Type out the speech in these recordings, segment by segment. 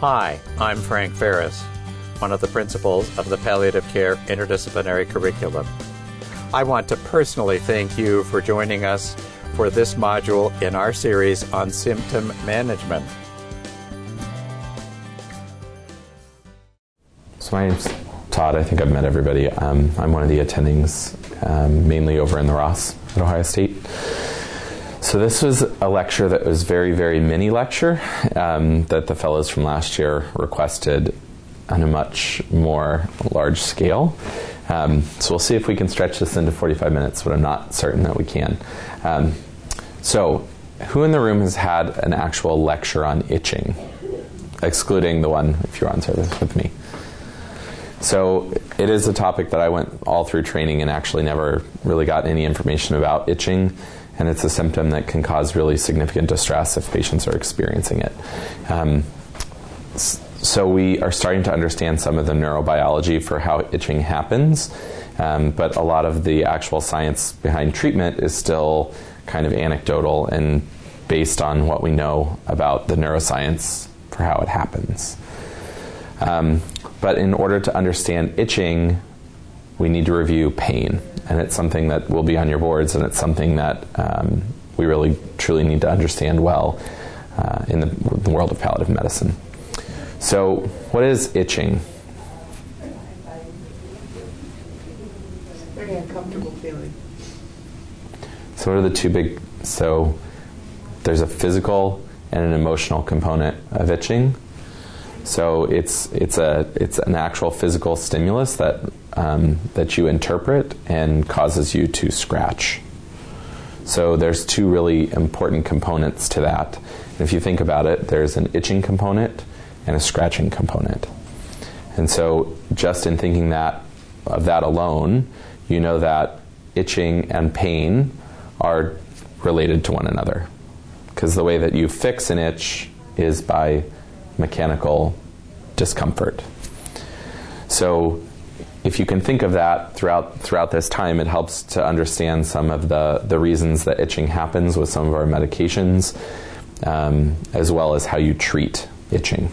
Hi, I'm Frank Ferris, one of the principals of the Palliative Care Interdisciplinary Curriculum. I want to personally thank you for joining us for this module in our series on symptom management. So my name's Todd. I think I've met everybody. I'm one of the attendings, mainly over in the Ross at Ohio State. So this was a lecture that was very, very mini lecture that the fellows from last year requested on a much more large scale. So we'll see if we can stretch this into 45 minutes, but I'm not certain that we can. So who in the room has had an actual lecture on itching? Excluding the one if you're on service with me. So it is a topic that I went all through training and actually never really got any information about itching. And it's a symptom that can cause really significant distress if patients are experiencing it. So we are starting to understand some of the neurobiology for how itching happens, but a lot of the actual science behind treatment is still kind of anecdotal and based on what we know about the neuroscience for how it happens. But in order to understand itching, we need to review pain. And it's something that will be on your boards, and it's something that we really, truly need to understand well in the world of palliative medicine. So what is itching? It's a very uncomfortable feeling. So what are the two big... So there's a physical and an emotional component of itching. So it's an actual physical stimulus that that you interpret and causes you to scratch. So there's two really important components to that. And if you think about it, there's an itching component and a scratching component. And so just in thinking of that alone, you know that itching and pain are related to one another. Because the way that you fix an itch is by mechanical discomfort. So if you can think of that throughout this time, it helps to understand some of the reasons that itching happens with some of our medications, as well as how you treat itching.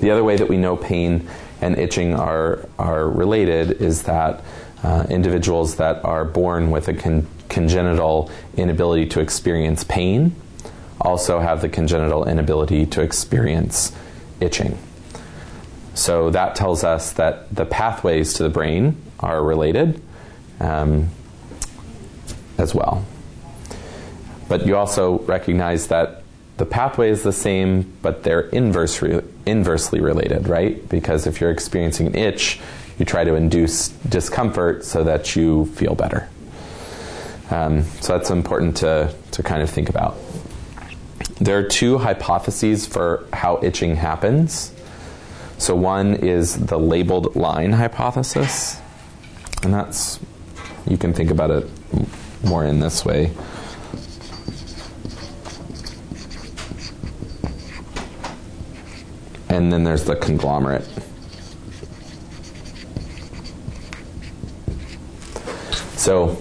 The other way that we know pain and itching are related is that individuals that are born with a congenital inability to experience pain also have the congenital inability to experience itching. So that tells us that the pathways to the brain are related as well. But you also recognize that the pathway is the same, but they're inversely related, right? Because if you're experiencing an itch, you try to induce discomfort so that you feel better. So that's important to kind of think about. There are two hypotheses for how itching happens. So one is the labeled line hypothesis, and that's, you can think about it more in this way. And then there's the conglomerate. So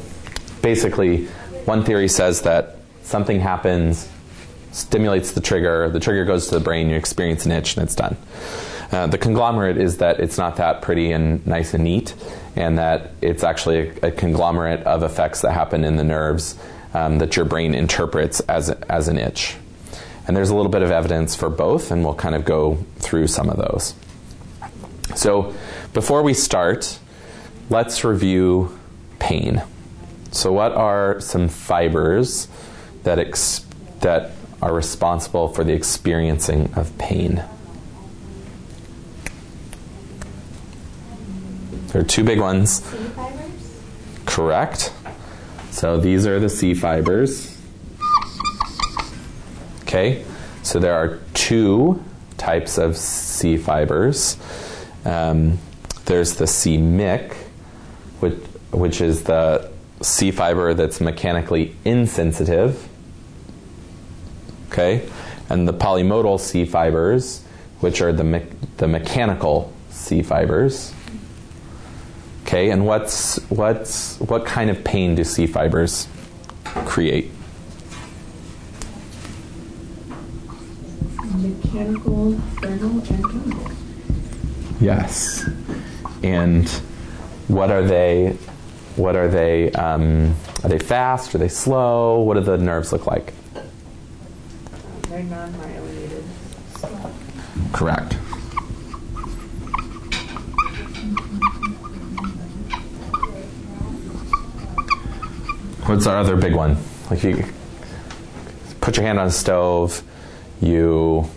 basically, one theory says that something happens, stimulates the trigger goes to the brain, you experience an itch, and it's done. The conglomerate is that it's not that pretty and nice and neat, and that it's actually a conglomerate of effects that happen in the nerves that your brain interprets as an itch. And there's a little bit of evidence for both, and we'll kind of go through some of those. So before we start, let's review pain. So what are some fibers that are responsible for the experiencing of pain? There are two big ones. C fibers? Correct. So these are the C fibers. Okay. So there are two types of C fibers. There's the C-MYC, which is the C fiber that's mechanically insensitive. Okay. And the polymodal C fibers, which are the mechanical C fibers. Okay, and what kind of pain do C fibers create? mechanical, thermal, and chemical. Yes. And what are they? What are they? Are they fast? Are they slow? What do the nerves look like? They're non-myelinated. Slow. Correct. What's our other big one? Like you put your hand on a stove, you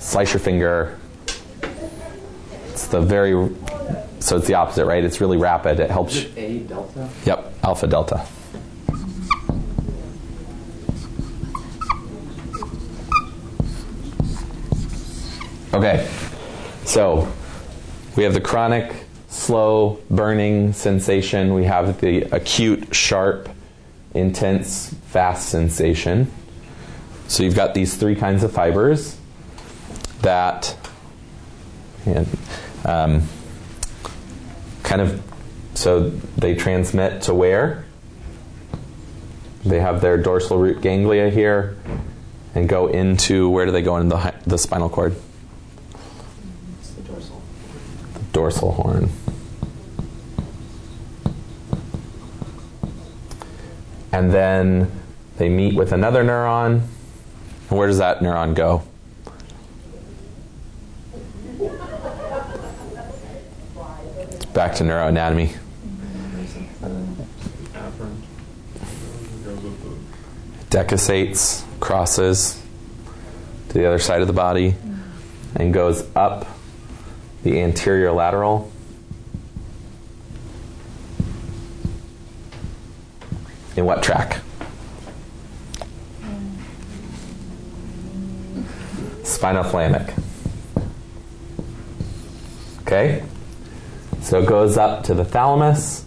slice your finger. So it's the opposite, right? It's really rapid. It helps. Is it A delta? Yep, alpha delta. Okay, so we have the chronic, slow, burning sensation. We have the acute, sharp, intense, fast sensation. So you've got these three kinds of fibers that so they transmit to where? They have their dorsal root ganglia here and go into, where do they go? In the spinal cord? It's the dorsal. The dorsal horn. And then they meet with another neuron. And where does that neuron go? It's back to neuroanatomy. Decussates, crosses to the other side of the body, and goes up the anterior lateral in what track? Spinothalamic. Okay? So it goes up to the thalamus,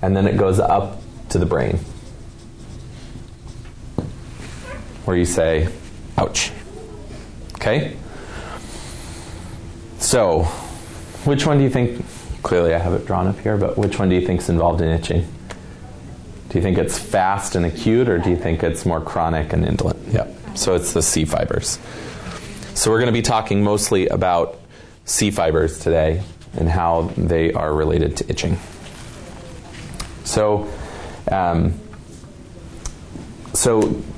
and then it goes up to the brain, where you say, ouch. Okay? So, which one do you think? Clearly I have it drawn up here, but which one do you think is involved in itching? Do you think it's fast and acute, or do you think it's more chronic and indolent? Yep. So it's the C fibers. So we're going to be talking mostly about C fibers today and how they are related to itching. So,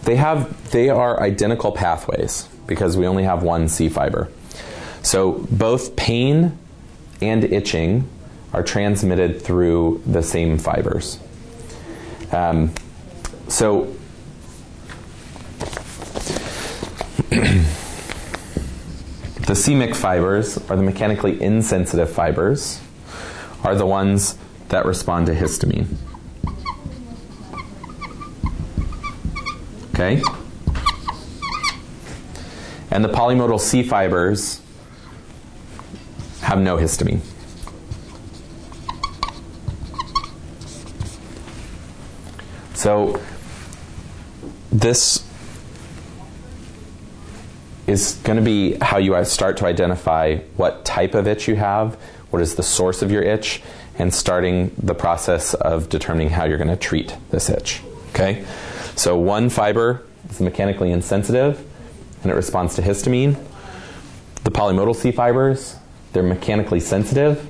they are identical pathways because we only have one C fiber. So both pain and itching are transmitted through the same fibers. The c-MYC fibers, or the mechanically insensitive fibers, are the ones that respond to histamine. Okay? And the polymodal C fibers have no histamine. So this is going to be how you start to identify what type of itch you have, what is the source of your itch, and starting the process of determining how you're going to treat this itch. Okay? So one fiber is mechanically insensitive, and it responds to histamine. The polymodal C fibers, they're mechanically sensitive,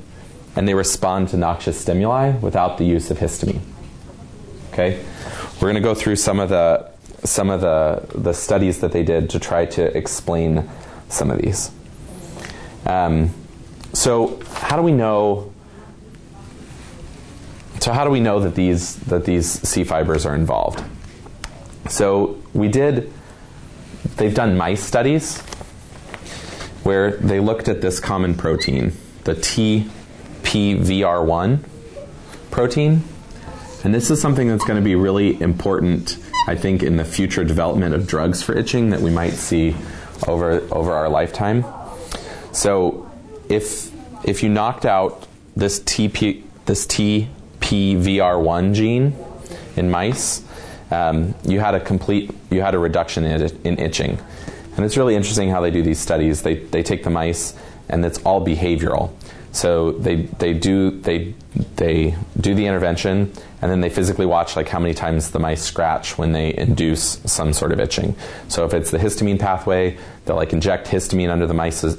and they respond to noxious stimuli without the use of histamine. Okay? We're going to go through some of the studies that they did to try to explain some of these. So how do we know? So how do we know that these C fibers are involved? So they've done mice studies where they looked at this common protein, the TRPV1 protein. And this is something that's going to be really important, I think, in the future development of drugs for itching that we might see over our lifetime. So if you knocked out this TRPV1 gene in mice, you had a reduction in itching. And it's really interesting how they do these studies. They take the mice and it's all behavioral. So they do the intervention, and then they physically watch like how many times the mice scratch when they induce some sort of itching. So if it's the histamine pathway, they'll like inject histamine under the mice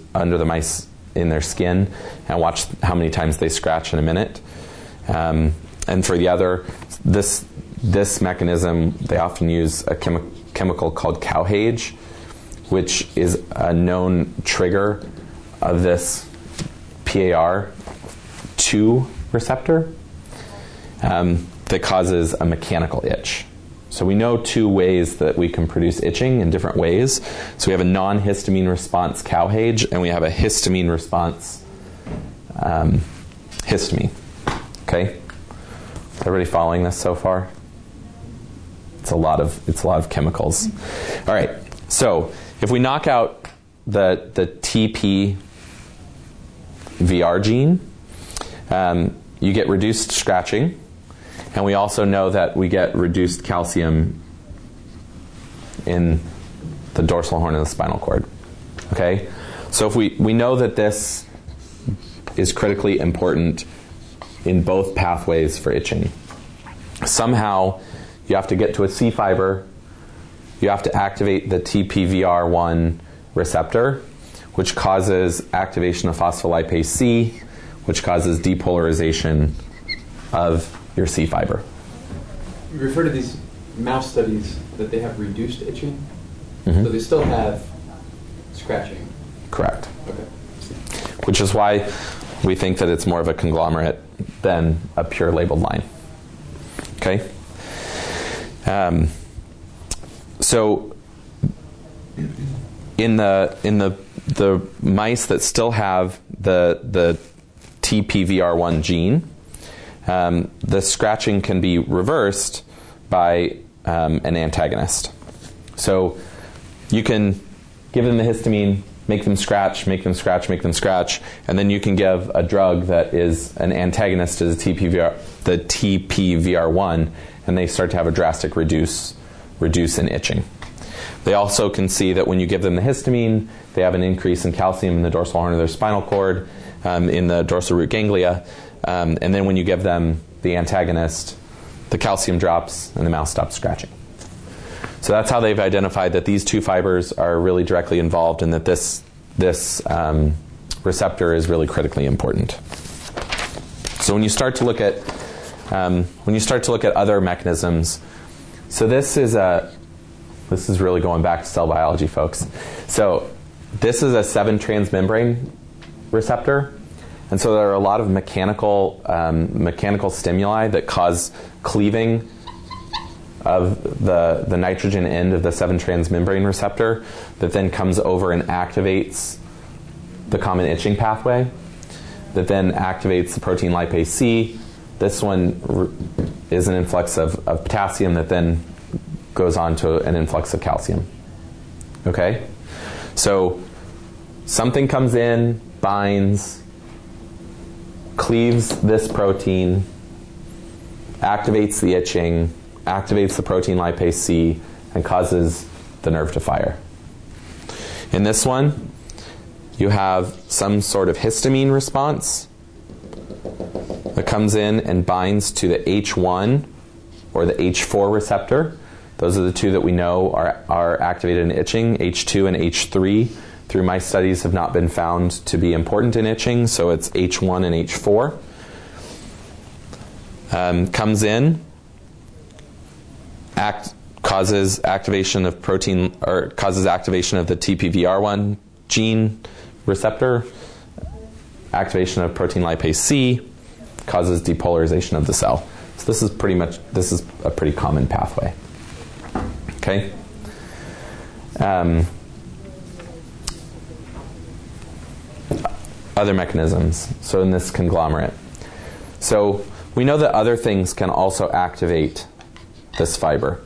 in their skin and watch how many times they scratch in a minute. And for the other, this mechanism, they often use a chemical called cowhage, which is a known trigger of this PAR2 receptor that causes a mechanical itch. So we know two ways that we can produce itching in different ways. So we have a non-histamine response cowhage, and we have a histamine response histamine. Okay? Is everybody following this so far? It's a lot of chemicals. All right. So if we knock out the TPVR gene, you get reduced scratching, and we also know that we get reduced calcium in the dorsal horn of the spinal cord. Okay? So if we know that this is critically important in both pathways for itching. Somehow you have to get to a C fiber, you have to activate the TPVR1 receptor, which causes activation of phospholipase C, which causes depolarization of your C fiber. You refer to these mouse studies that they have reduced itching, mm-hmm. So they still have scratching. Correct. Okay. Which is why we think that it's more of a conglomerate than a pure labeled line. Okay? So in the mice that still have the TPVR1 gene, the scratching can be reversed by an antagonist. So you can give them the histamine, make them scratch, and then you can give a drug that is an antagonist to the TPVR1, and they start to have a drastic reduce in itching. They also can see that when you give them the histamine, they have an increase in calcium in the dorsal horn of their spinal cord, in the dorsal root ganglia, and then when you give them the antagonist, the calcium drops and the mouse stops scratching. So that's how they've identified that these two fibers are really directly involved and that this receptor is really critically important. So when you start to look at other mechanisms, so this is really going back to cell biology, folks. So this is a 7 transmembrane receptor, and so there are a lot of mechanical stimuli that cause cleaving of the nitrogen end of the 7 transmembrane receptor that then comes over and activates the common itching pathway, that then activates the protein lipase C. This one is an influx of potassium that then goes on to an influx of calcium. Okay? So something comes in, binds, cleaves this protein, activates the itching, activates the protein lipase C, and causes the nerve to fire. In this one, you have some sort of histamine response that comes in and binds to the H1 or the H4 receptor. Those are the two that we know are activated in itching. H2 and H3 through my studies have not been found to be important in itching, so it's H1 and H4. Comes in, causes activation of protein, or causes activation of the TPVR1 gene receptor, activation of protein lipase C, causes depolarization of the cell. So this is a pretty common pathway. Okay. Other mechanisms. So in this conglomerate, so we know that other things can also activate this fiber.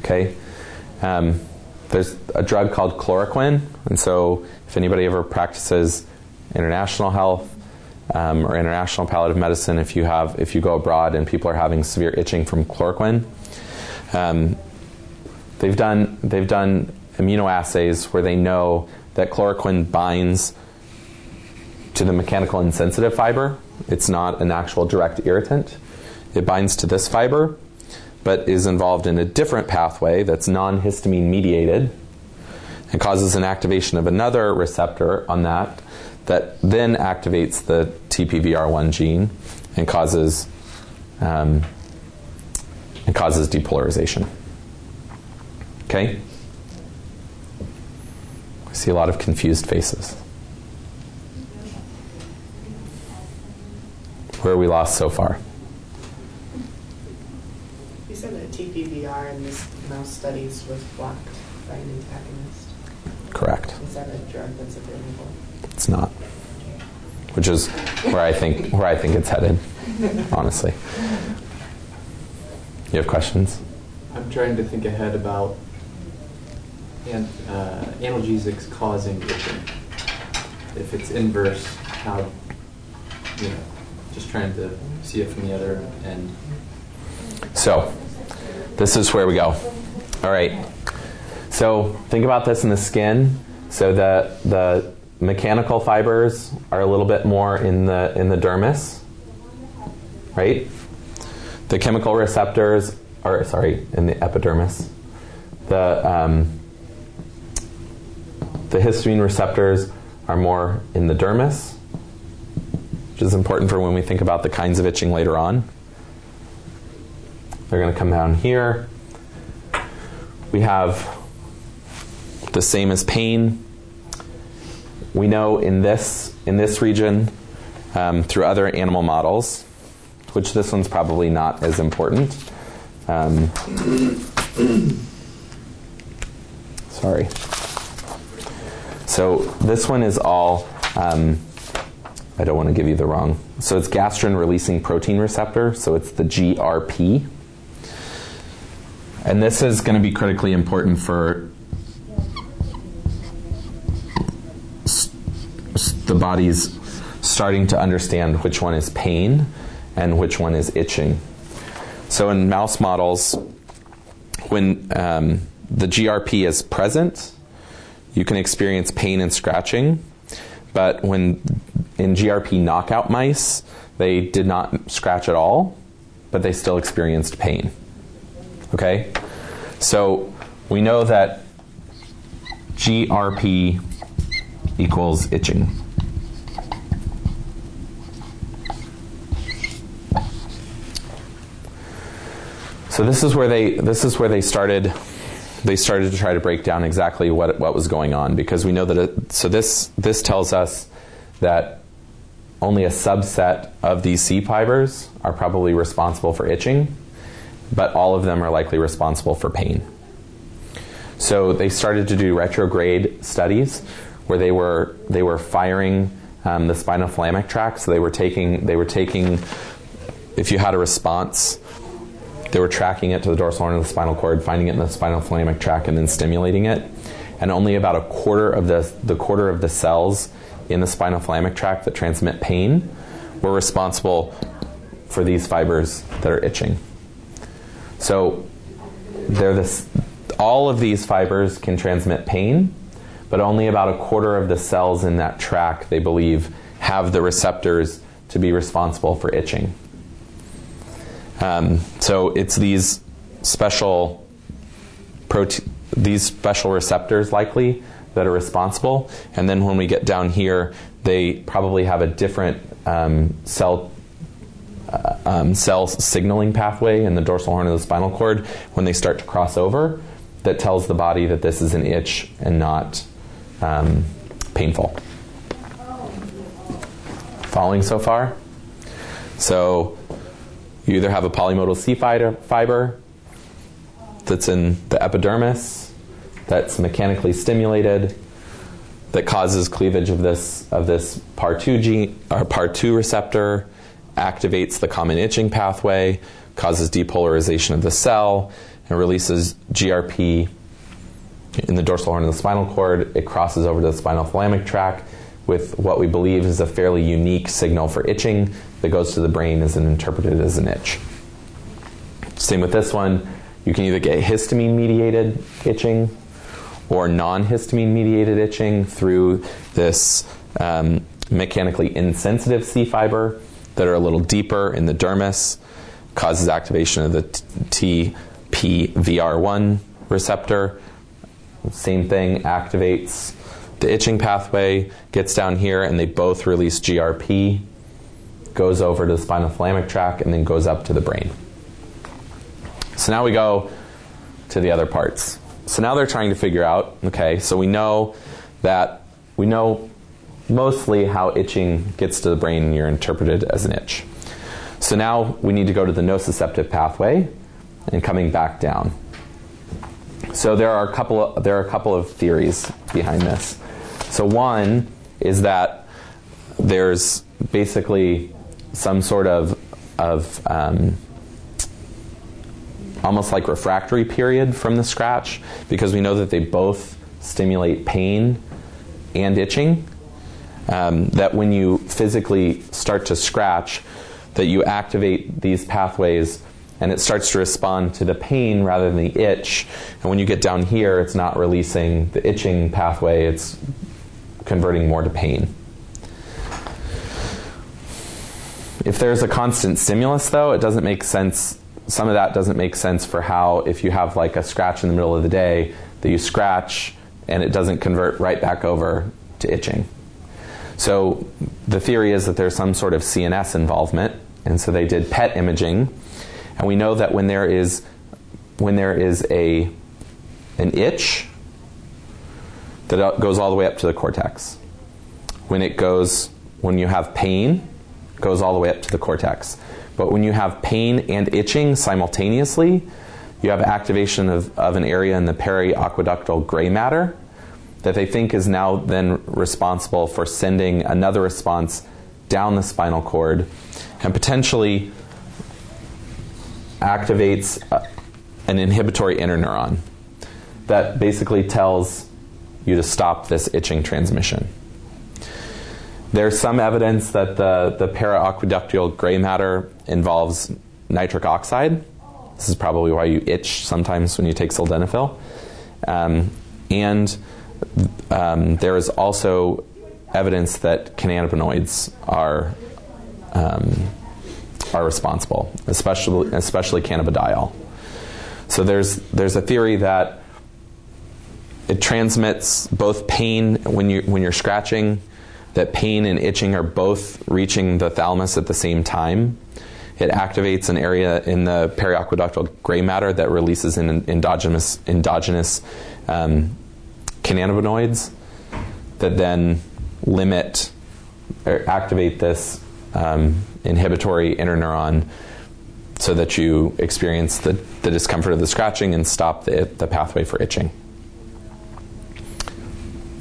Okay? There's a drug called chloroquine, and so if anybody ever practices international health or international palliative medicine, if you go abroad and people are having severe itching from chloroquine, they've done immunoassays where they know that chloroquine binds to the mechanical insensitive fiber. It's not an actual direct irritant. It binds to this fiber, but is involved in a different pathway that's non-histamine mediated and causes an activation of another receptor on that that then activates the TPVR1 gene and causes depolarization. Okay? I see a lot of confused faces. Where are we lost so far? You said that TPVR in these mouse studies was blocked by an antagonist. Correct. Is that a drug that's available? It's not, which is where I think it's headed, honestly. You have questions? I'm trying to think ahead about analgesics causing itching. If it's inverse, how, you know, just trying to see it from the other end. So this is where we go. All right. So think about this in the skin. So the mechanical fibers are a little bit more in the dermis, right? The chemical receptors are in the epidermis. The histamine receptors are more in the dermis, which is important for when we think about the kinds of itching later on. They're going to come down here. We have the same as pain. We know in this region through other animal models, which this one's probably not as important. Sorry. So this one is all, I don't want to give you the wrong. So it's gastrin-releasing protein receptor, so it's the GRP. And this is going to be critically important for the body's starting to understand which one is pain and which one is itching. So in mouse models, when the GRP is present, you can experience pain and scratching. But when in GRP knockout mice, they did not scratch at all, but they still experienced pain. Okay? So we know that GRP equals itching. So this is where they started. They started to try to break down exactly what was going on, because we know that. This tells us that only a subset of these C fibers are probably responsible for itching, but all of them are likely responsible for pain. So they started to do retrograde studies where they were firing the spinothalamic tract. So they were taking if you had a response. They were tracking it to the dorsal horn of the spinal cord, finding it in the spinothalamic tract, and then stimulating it. And only about a quarter of the cells in the spinothalamic tract that transmit pain were responsible for these fibers that are itching. So all of these fibers can transmit pain, but only about a quarter of the cells in that tract, they believe, have the receptors to be responsible for itching. So it's these special receptors likely that are responsible. And then when we get down here, they probably have a different cell signaling pathway in the dorsal horn of the spinal cord when they start to cross over that tells the body that this is an itch and not painful. Following so far? So you either have a polymodal C fiber that's in the epidermis that's mechanically stimulated that causes cleavage of this PAR2 gene or PAR2 receptor, activates the common itching pathway, causes depolarization of the cell, and releases GRP in the dorsal horn of the spinal cord. It crosses over to the spinothalamic tract with what we believe is a fairly unique signal for itching that goes to the brain as and interpreted as an itch. Same with this one. You can either get histamine-mediated itching or non-histamine-mediated itching through this mechanically insensitive C fiber that are a little deeper in the dermis, causes activation of the TRPV1 receptor. Same thing, activates the itching pathway, gets down here, and they both release GRP, goes over to the spinothalamic tract, and then goes up to the brain. So now we go to the other parts. So now they're trying to figure out, okay, so we know mostly how itching gets to the brain and you're interpreted as an itch. So now we need to go to the nociceptive pathway and coming back down. So there are a couple of theories behind this. So one is that there's basically some sort of almost like refractory period from the scratch, because we know that they both stimulate pain and itching, that when you physically start to scratch, that you activate these pathways and it starts to respond to the pain rather than the itch. And when you get down here, it's not releasing the itching pathway, it's converting more to pain. If there's a constant stimulus, though, it doesn't make sense. Some of that doesn't make sense for how, if you have like a scratch in the middle of the day, that you scratch and it doesn't convert right back over to itching. So the theory is that there's some sort of CNS involvement, and so they did PET imaging. And we know that when there is an itch, that it goes all the way up to the cortex. When you have pain, it goes all the way up to the cortex. But when you have pain and itching simultaneously, you have activation of an area in the periaqueductal gray matter that they think is now then responsible for sending another response down the spinal cord and potentially activates an inhibitory interneuron that basically tells you to stop this itching transmission. There's some evidence that the periaqueductal gray matter involves nitric oxide. This is probably why you itch sometimes when you take sildenafil. And there is also evidence that cannabinoids are responsible, especially cannabidiol. So there's a theory that it transmits both pain when you're scratching, that pain and itching are both reaching the thalamus at the same time. It activates an area in the periaqueductal gray matter that releases an endogenous cannabinoids that then limit or activate this inhibitory interneuron so that you experience the discomfort of the scratching and stop the pathway for itching.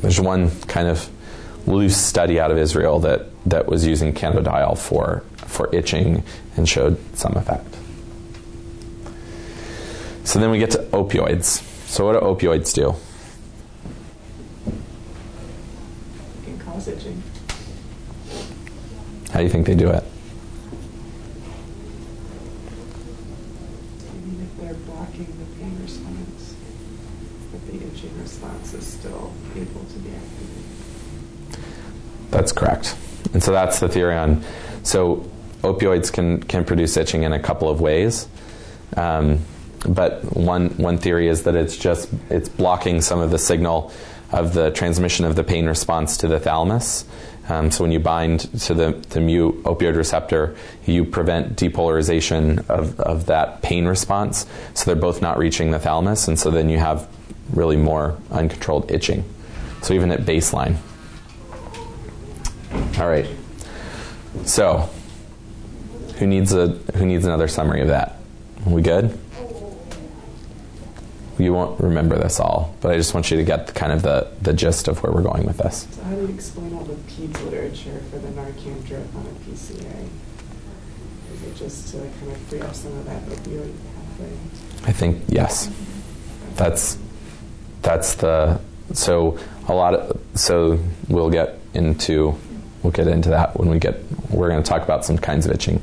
There's one kind of loose study out of Israel that was using cannabidiol for itching and showed some effect. So then we get to opioids. So what do opioids do? It can cause itching. How do you think they do it? I mean, if they're blocking the pain response, but the itching response is still able to be activated. That's correct. And so that's the theory on. So opioids can produce itching in a couple of ways, but one theory is that it's blocking some of the signal of the transmission of the pain response to the thalamus. So when you bind to the mu opioid receptor, you prevent depolarization of that pain response. So they're both not reaching the thalamus, and so then you have really more uncontrolled itching. So even at baseline. All right. So who needs another summary of that? Are we good? You won't remember this all, but I just want you to get the gist of where we're going with this. So how do you explain all the peds literature for the Narcan drip on a PCA? Is it just to kind of free up some of that opioid pathway? I think, yes. We'll get into that when we're going to talk about some kinds of itching.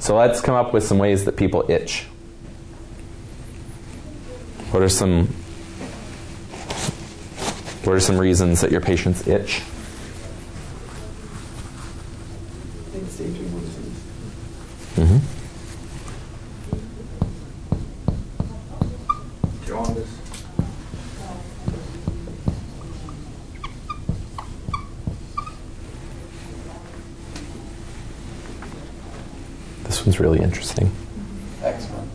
So let's come up with some ways that people itch. What are some reasons that your patients itch? this was really interesting. Excellent.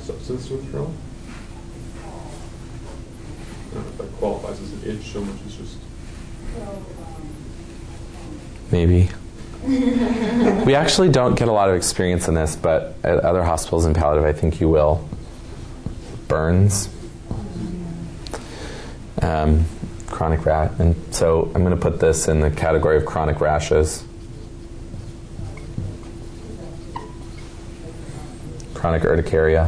Substance withdrawal? I don't know if that qualifies as an itch so much as just... Maybe. We actually don't get a lot of experience in this, but at other hospitals in palliative, I think you will. Burns. Chronic rash. And so I'm going to put this in the category of chronic rashes. Chronic urticaria.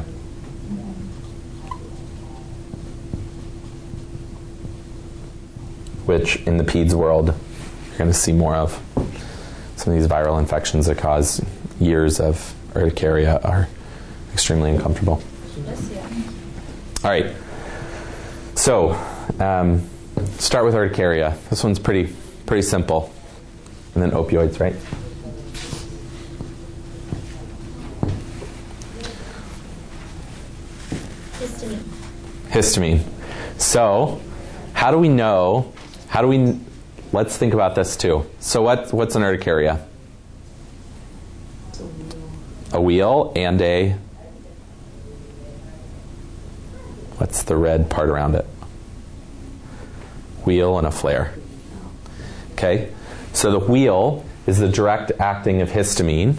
Which in the peds world, you're going to see more of. Some of these viral infections that cause years of urticaria are extremely uncomfortable. All right. So, start with urticaria. This one's pretty simple. And then opioids, right? Histamine. Histamine. So, how do we know? Let's think about this too. So what's an urticaria? A wheal and a... What's the red part around it? Wheal and a flare. Okay? So the wheal is the direct acting of histamine.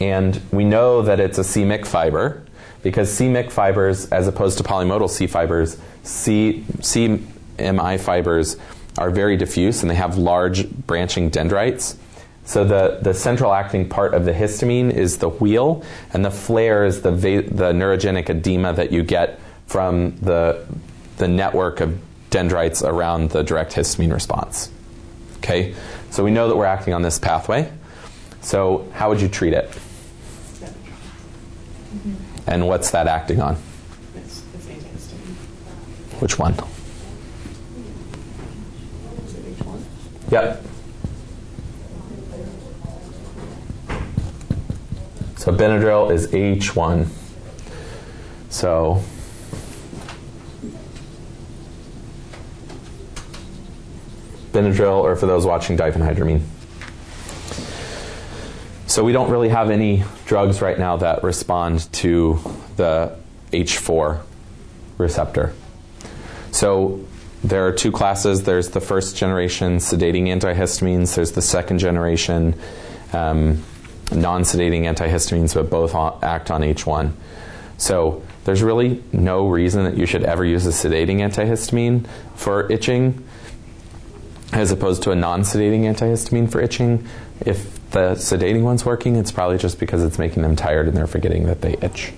And we know that it's a c-Myc fiber because c-Myc fibers, as opposed to polymodal C fibers, c-MI fibers are very diffuse and they have large branching dendrites. So the central acting part of the histamine is the wheal, and the flare is the neurogenic edema that you get from the network of dendrites around the direct histamine response. Okay? So we know that we're acting on this pathway. So how would you treat it? Mm-hmm. And what's that acting on? It's antihistamine. Which one? Yep. So Benadryl is H1. So Benadryl, or for those watching, diphenhydramine. So we don't really have any drugs right now that respond to the H4 receptor. So there are two classes. There's the first generation sedating antihistamines. There's the second generation non-sedating antihistamines, but both act on H1. So there's really no reason that you should ever use a sedating antihistamine for itching as opposed to a non-sedating antihistamine for itching. If the sedating one's working, it's probably just because it's making them tired and they're forgetting that they itch.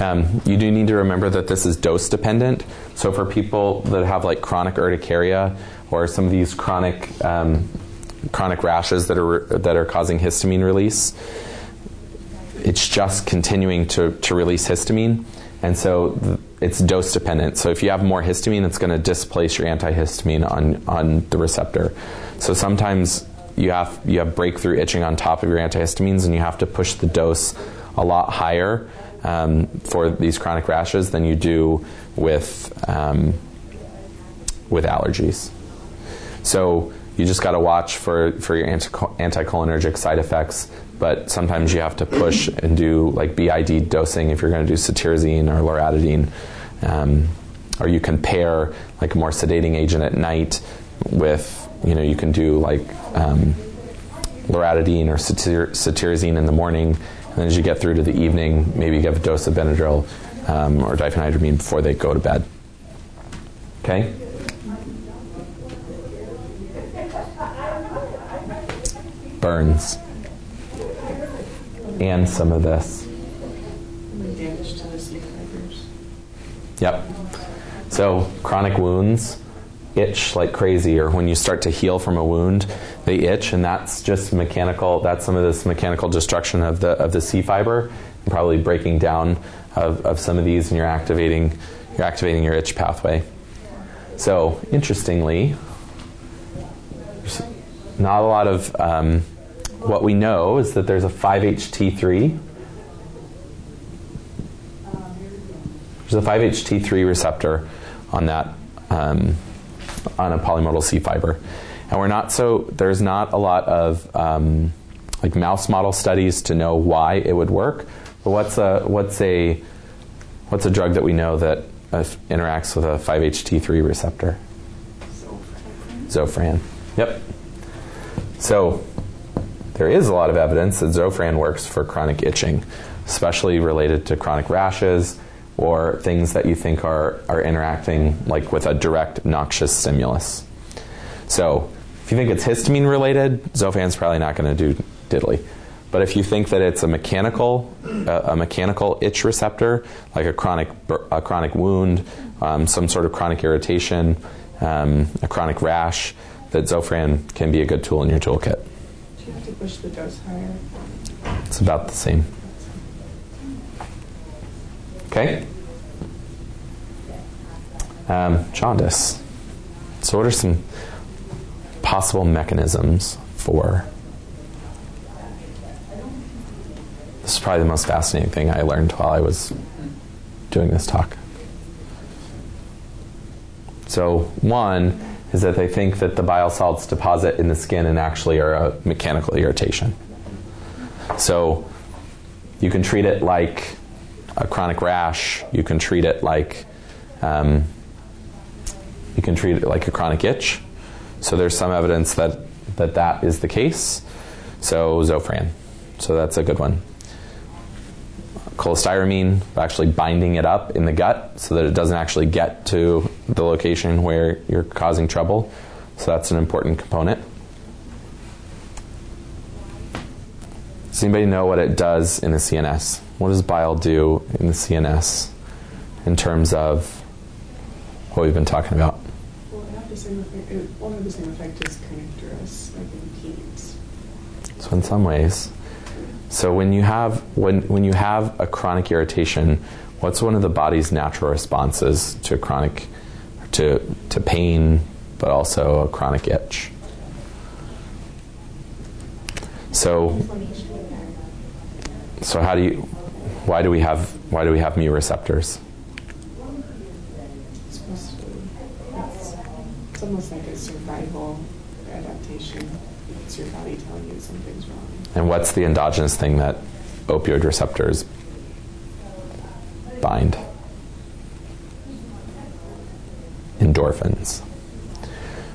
You do need to remember that this is dose dependent. So for people that have like chronic urticaria or some of these chronic rashes that are causing histamine release, it's just continuing to release histamine, and so it's dose dependent. So if you have more histamine, it's going to displace your antihistamine on the receptor. So sometimes you have breakthrough itching on top of your antihistamines, and you have to push the dose a lot higher for these chronic rashes than you do with allergies. So you just got to watch for your anticholinergic side effects, but sometimes you have to push and do like BID dosing if you're going to do cetirizine or loratadine, or you can pair like a more sedating agent at night with, you can do like loratadine or cetirizine in the morning. And as you get through to the evening, maybe you give a dose of Benadryl or diphenhydramine before they go to bed. Okay? Burns. And some of this. Damage to the C fibers. Yep. So chronic wounds itch like crazy, or when you start to heal from a wound, they itch, and that's just mechanical. That's some of this mechanical destruction of the C fiber, and probably breaking down of some of these, and you're activating your itch pathway. So interestingly, there's not a lot of what we know is that there's a 5-HT3. There's a 5-HT3 receptor on that on a polymodal C fiber. And we're not there's not a lot of like mouse model studies to know why it would work. But what's a drug that we know that interacts with a 5-HT3 receptor? Zofran. Yep. So there is a lot of evidence that Zofran works for chronic itching, especially related to chronic rashes or things that you think are interacting like with a direct noxious stimulus. So if you think it's histamine related, Zofran's probably not going to do diddly. But if you think that it's a mechanical itch receptor, like a chronic wound, some sort of chronic irritation, a chronic rash, that Zofran can be a good tool in your toolkit. Do you have to push the dose higher? It's about the same. Okay. Jaundice. So what are some possible mechanisms for? This is probably the most fascinating thing I learned while I was doing this talk. So one is that they think that the bile salts deposit in the skin and actually are a mechanical irritation. So you can treat it like a chronic rash. You can treat it like a chronic itch. So there's some evidence that is the case. So Zofran. So that's a good one. Cholestyramine, actually binding it up in the gut so that it doesn't actually get to the location where you're causing trouble. So that's an important component. Does anybody know what it does in the CNS? What does bile do in the CNS in terms of what we've been talking about? Well, it have the same effect, it won't have the same effect as connectors, like in teens. So in some ways. So when you have a chronic irritation, what's one of the body's natural responses to chronic to pain, but also a chronic itch? So why do we have mu receptors? It's almost like a survival adaptation. It's your body telling you something's wrong. And what's the endogenous thing that opioid receptors bind? Endorphins.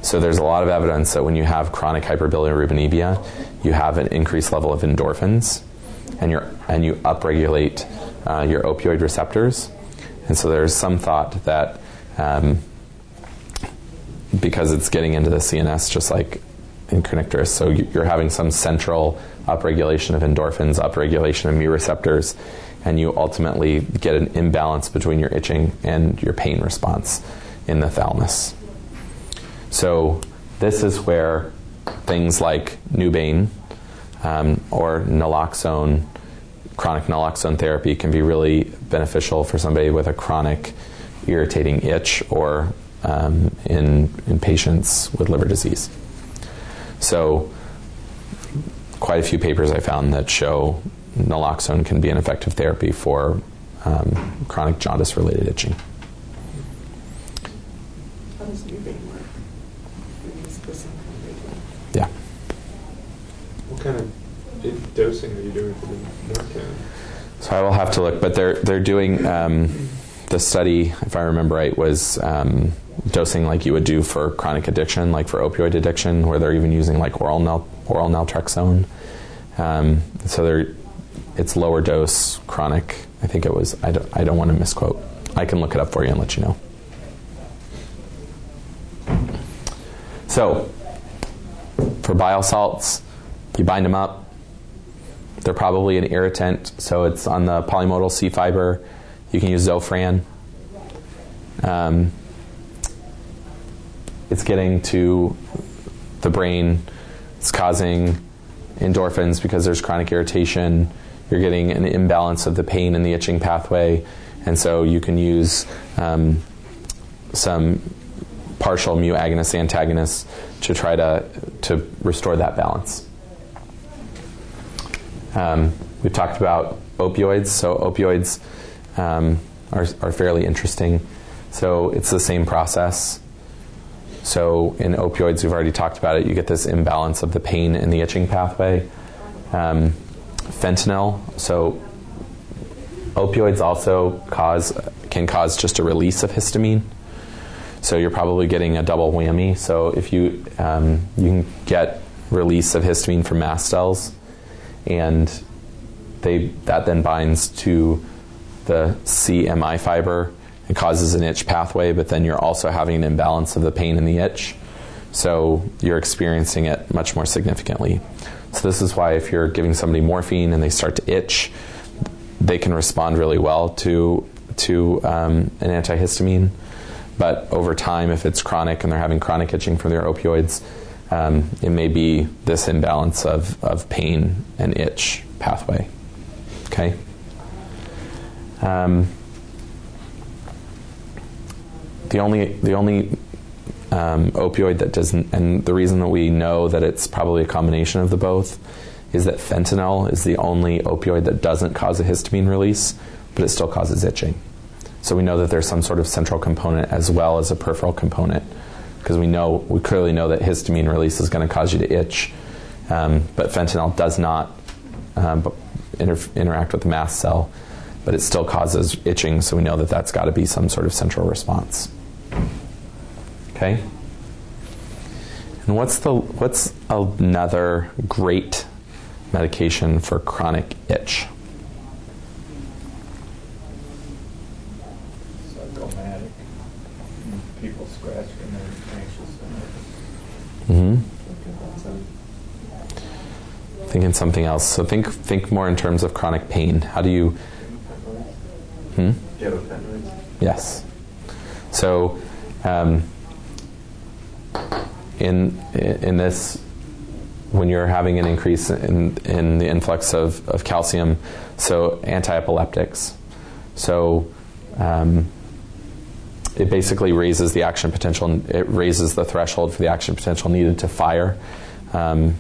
So there's a lot of evidence that when you have chronic hyperbilirubinemia, you have an increased level of endorphins, and you upregulate your opioid receptors. And so there's some thought that because it's getting into the CNS, just like in connectors, so you're having some central upregulation of endorphins, upregulation of mu receptors, and you ultimately get an imbalance between your itching and your pain response in the thalamus. So this is where things like Nubane or naloxone, chronic naloxone therapy, can be really beneficial for somebody with a chronic irritating itch or in patients with liver disease. So quite a few papers I found that show naloxone can be an effective therapy for chronic jaundice-related itching. How does Nubane work? Yeah. What kind of dosing are you doing for the Narcan? So I will have to look, but they're doing the study, if I remember right, was dosing like you would do for chronic addiction, like for opioid addiction, where they're even using like oral naltrexone. It's lower dose chronic. I think it was. I don't want to misquote. I can look it up for you and let you know. So for bile salts, you bind them up. They're probably an irritant, so it's on the polymodal C fiber. You can use Zofran. It's getting to the brain. It's causing endorphins because there's chronic irritation. You're getting an imbalance of the pain and the itching pathway. And so you can use some partial mu agonist antagonists to try to restore that balance. We've talked about opioids. So opioids are fairly interesting. So it's the same process. So in opioids, we've already talked about it, you get this imbalance of the pain and the itching pathway. Fentanyl, so opioids also can cause just a release of histamine. So you're probably getting a double whammy. So if you you can get release of histamine from mast cells, and that then binds to the CMI fiber. It causes an itch pathway, but then you're also having an imbalance of the pain and the itch. So you're experiencing it much more significantly. So this is why if you're giving somebody morphine and they start to itch, they can respond really well to an antihistamine. But over time, if it's chronic and they're having chronic itching from their opioids, it may be this imbalance of pain and itch pathway. Okay. The only opioid that doesn't, and the reason that we know that it's probably a combination of the both, is that fentanyl is the only opioid that doesn't cause a histamine release, but it still causes itching. So we know that there's some sort of central component as well as a peripheral component, because we clearly know that histamine release is going to cause you to itch, but fentanyl does not interact with the mast cell, but it still causes itching, so we know that that's got to be some sort of central response. Okay? And what's another great medication for chronic itch? Psychomatic. People scratch when they're anxious. Mm-hmm. Thinking something else. So think more in terms of chronic pain. How do you... Yes. So, in this, when you're having an increase in the influx of calcium, so anti-epileptics. So, it basically raises the action potential. It raises the threshold for the action potential needed to fire in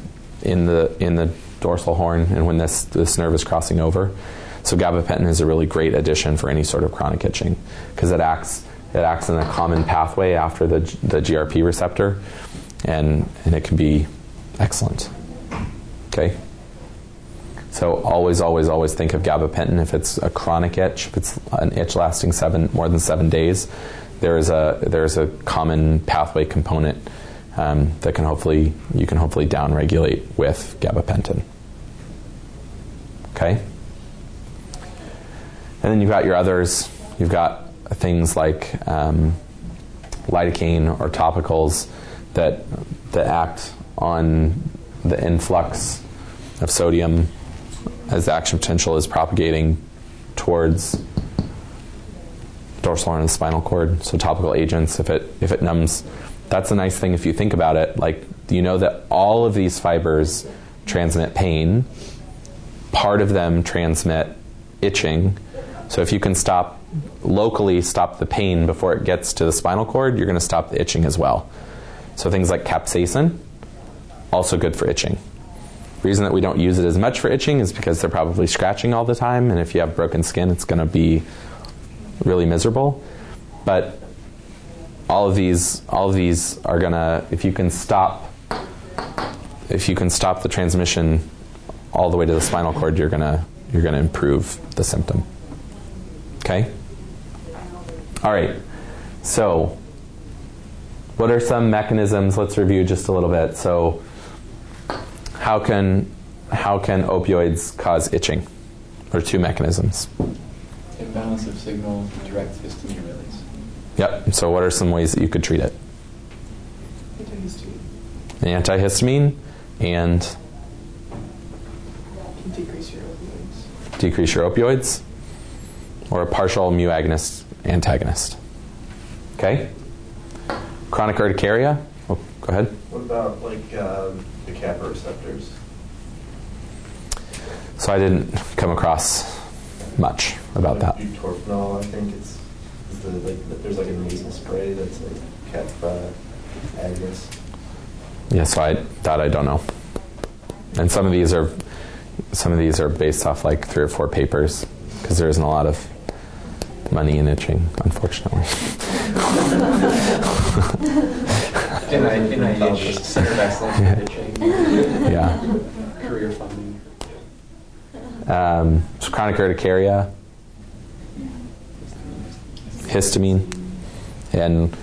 the dorsal horn, and when this nerve is crossing over. So gabapentin is a really great addition for any sort of chronic itching, because it acts in a common pathway after the GRP receptor, and it can be excellent. Okay. So always think of gabapentin if it's a chronic itch. If it's an itch lasting more than 7 days, there is a common pathway component that you can hopefully downregulate with gabapentin. Okay. And then you've got your others. You've got things like lidocaine or topicals that act on the influx of sodium as the action potential is propagating towards dorsal horn and spinal cord. So topical agents, if it numbs, that's a nice thing if you think about it. Like, you know that all of these fibers transmit pain. Part of them transmit itching. So if you can locally stop the pain before it gets to the spinal cord, you're going to stop the itching as well. So things like capsaicin, also good for itching. The reason that we don't use it as much for itching is because they're probably scratching all the time, and if you have broken skin, it's going to be really miserable. But all of these are going to, if you can stop the transmission all the way to the spinal cord, you're going to improve the symptom. Okay? All right. So what are some mechanisms? Let's review just a little bit. So how can opioids cause itching? There are two mechanisms. Imbalance of signal, direct histamine release. Yep. So what are some ways that you could treat it? Antihistamine. Antihistamine and? Decrease your opioids. Or a partial mu agonist antagonist. Okay? Chronic urticaria. Oh, go ahead. What about like the kappa receptors? So I didn't come across much about that. Butorphanol, I think there's like a nasal spray that's like kappa agonist. Yeah, so I don't know. And some of these are based off like 3 or 4 papers, because there isn't a lot of money and itching, unfortunately. NIH, Center of Excellence for Itching. Yeah. Career funding. So chronic urticaria, histamine, and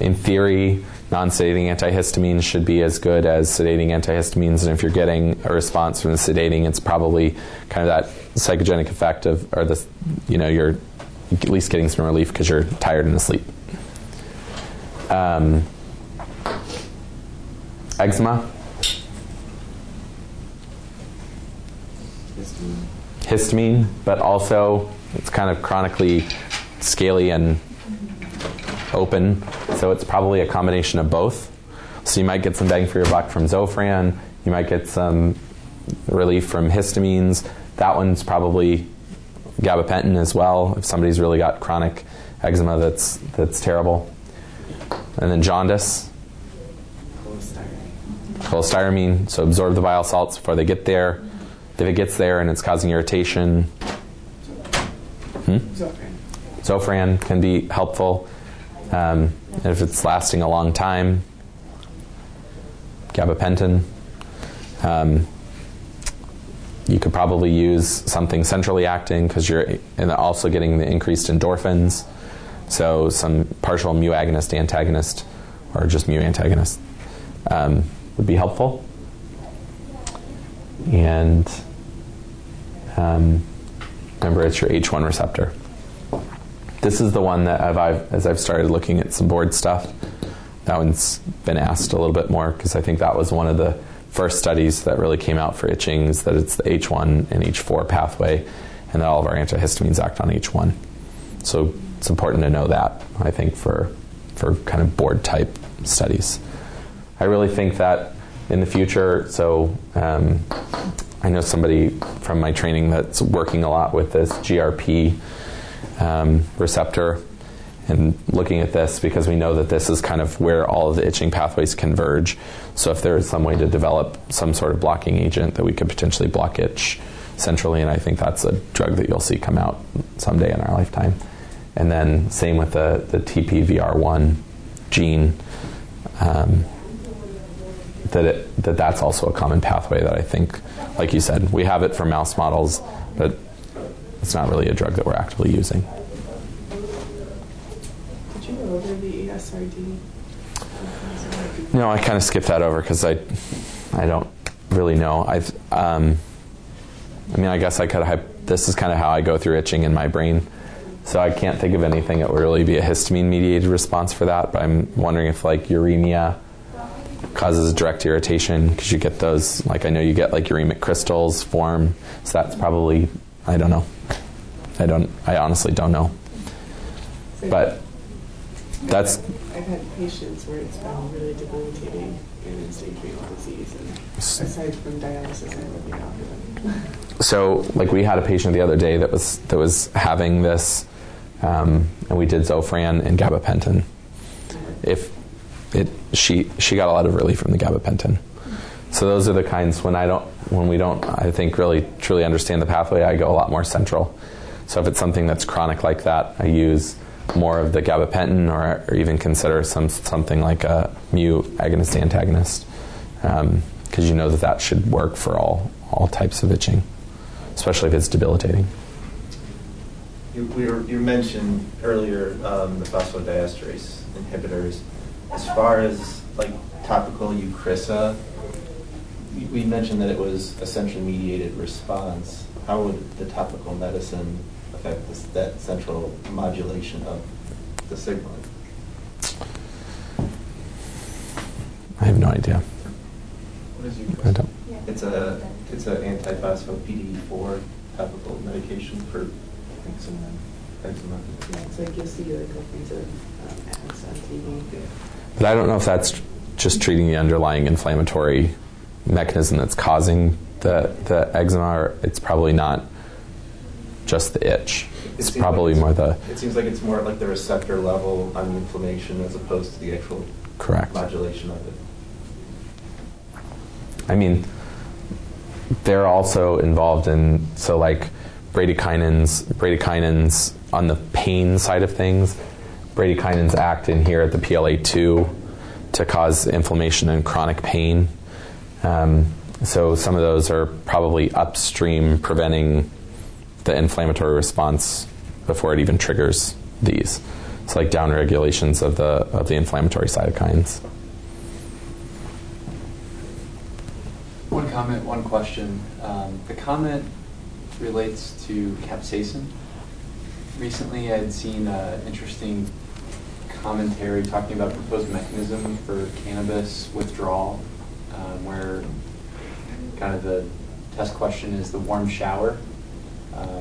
in theory, non-sedating antihistamines should be as good as sedating antihistamines, and if you're getting a response from the sedating, it's probably kind of that psychogenic effect of, or the, you know, you're at least getting some relief because you're tired and asleep. Eczema. Histamine, but also it's kind of chronically scaly and open, so it's probably a combination of both. So you might get some bang for your buck from Zofran, you might get some relief from histamines. That one's probably gabapentin as well, if somebody's really got chronic eczema that's terrible. And then jaundice. Cholestyramine, so absorb the bile salts before they get there. If it gets there and it's causing irritation, Zofran can be helpful. And if it's lasting a long time, gabapentin. You could probably use something centrally acting because you're and also getting the increased endorphins. So some partial mu agonist, antagonist, or just mu antagonist would be helpful. And remember, it's your H1 receptor. This is the one that as I've started looking at some board stuff, that one's been asked a little bit more because I think that was one of the first studies that really came out for itching, is that it's the H1 and H4 pathway, and that all of our antihistamines act on H1. So it's important to know that, I think, for kind of board type studies. I really think that in the future, so I know somebody from my training that's working a lot with this GRP receptor and looking at this, because we know that this is kind of where all of the itching pathways converge. So if there is some way to develop some sort of blocking agent that we could potentially block itch centrally, and I think that's a drug that you'll see come out someday in our lifetime. And then same with the TRPV1 gene, that's also a common pathway that I think, like you said, we have it for mouse models, but it's not really a drug that we're actively using. Did you go over the ESRD? No, I kind of skipped that over because I don't really know. I mean, I guess I could. This is kind of how I go through itching in my brain, so I can't think of anything that would really be a histamine-mediated response for that. But I'm wondering if like uremia causes direct irritation, because you get those. Like I know you get like uremic crystals form, so that's probably. I don't know. I honestly don't know. But that's. I've had patients where it's been really debilitating and it's stage renal disease, and aside from dialysis, I really don't. So, like, we had a patient the other day that was having this, and we did Zofran and gabapentin. She got a lot of relief from the gabapentin. So those are the kinds when we don't, I think, really truly understand the pathway, I go a lot more central. So if it's something that's chronic like that, I use more of the gabapentin, or even consider something like a mu agonist antagonist, because you know that should work for all types of itching, especially if it's debilitating. You mentioned earlier the phosphodiesterase inhibitors. As far as like topical Eucrisa, we mentioned that it was a central mediated response. How would the topical medicine affect that central modulation of the signaling? I have no idea. What is Eucrisa? I don't. It's an anti-phospho-PDE4 topical medication for eczema. Yeah, so it gives you like a piece of ads on TV. But I don't know if that's just treating the underlying inflammatory mechanism that's causing the eczema, or it's probably not just the itch. It's probably like It seems like it's more like the receptor level on inflammation as opposed to the actual modulation of it. I mean, they're also involved in, so like bradykinins on the pain side of things, bradykinins act in here at the PLA2 to cause inflammation and chronic pain. So some of those are probably upstream, preventing the inflammatory response before it even triggers these. It's like down regulations of the inflammatory cytokines. One comment, one question. The comment relates to capsaicin. Recently, I had seen an interesting commentary talking about proposed mechanism for cannabis withdrawal, where kind of the test question is the warm shower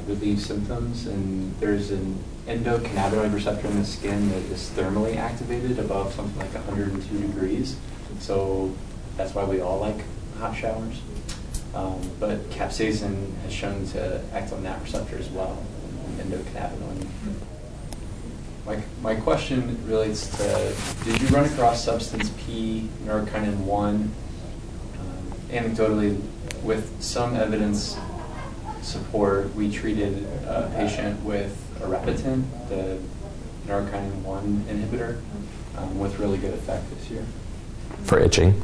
relieves symptoms, and there's an endocannabinoid receptor in the skin that is thermally activated above something like 102 degrees. So that's why we all like hot showers. But capsaicin has shown to act on that receptor as well, endocannabinoid. My question relates to, did you run across substance P, Narcan 1, anecdotally, with some evidence support? We treated a patient with Arapitin, the Narcan 1 inhibitor, with really good effect this year. For itching.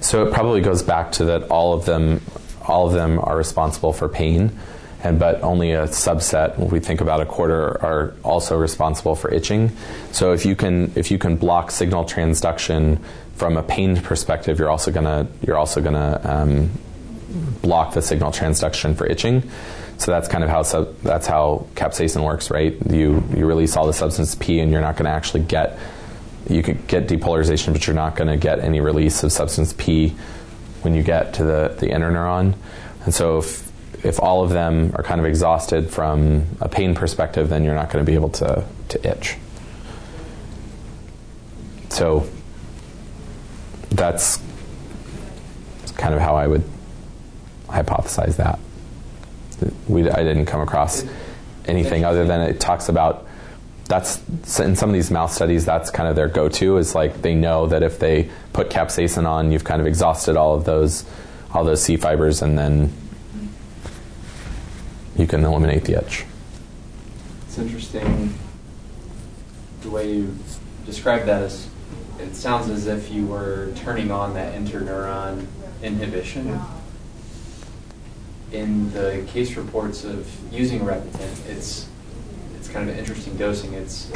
So it probably goes back to that all of them are responsible for pain, but only a subset, when we think about a quarter, are also responsible for itching. So if you can block signal transduction from a pain perspective, you're also gonna block the signal transduction for itching. So that's kind of how capsaicin works, right? You release all the substance P, and you're not gonna actually get. You could get depolarization, but you're not going to get any release of substance P when you get to the interneuron. And so if all of them are kind of exhausted from a pain perspective, then you're not going to be able to itch. So that's kind of how I would hypothesize that. I didn't come across anything other than it talks about. That's in some of these mouse studies. That's kind of their go-to. Is like they know that if they put capsaicin on, you've kind of exhausted all those C fibers, and then you can eliminate the itch. It's interesting the way you describe that. Is it sounds as if you were turning on that interneuron inhibition. In the case reports of using Repitant, it's kind of interesting dosing. It's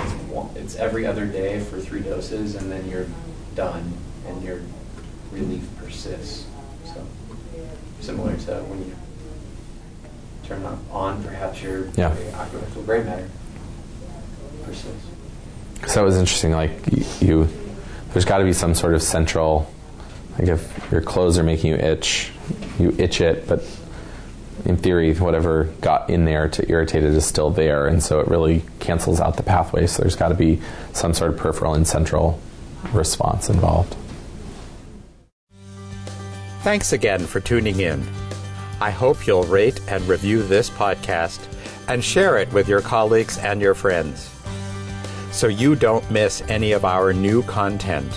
every other day for 3 doses, and then you're done, and your relief persists. So similar to when you turn on, perhaps your periaqueductal gray matter persists. So it was interesting. Like you, there's got to be some sort of central. Like if your clothes are making you itch it, but in theory, whatever got in there to irritate it is still there, and so it really cancels out the pathway. So there's got to be some sort of peripheral and central response involved. Thanks again for tuning in. I hope you'll rate and review this podcast and share it with your colleagues and your friends. So you don't miss any of our new content.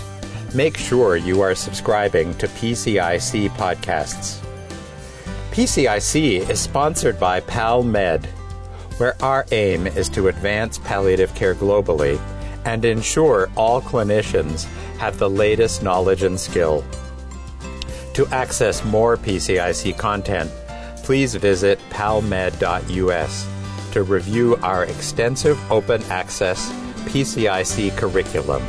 Make sure you are subscribing to PCIC podcasts. PCIC is sponsored by PALMED, where our aim is to advance palliative care globally and ensure all clinicians have the latest knowledge and skill. To access more PCIC content, please visit palmed.us to review our extensive open access PCIC curriculum.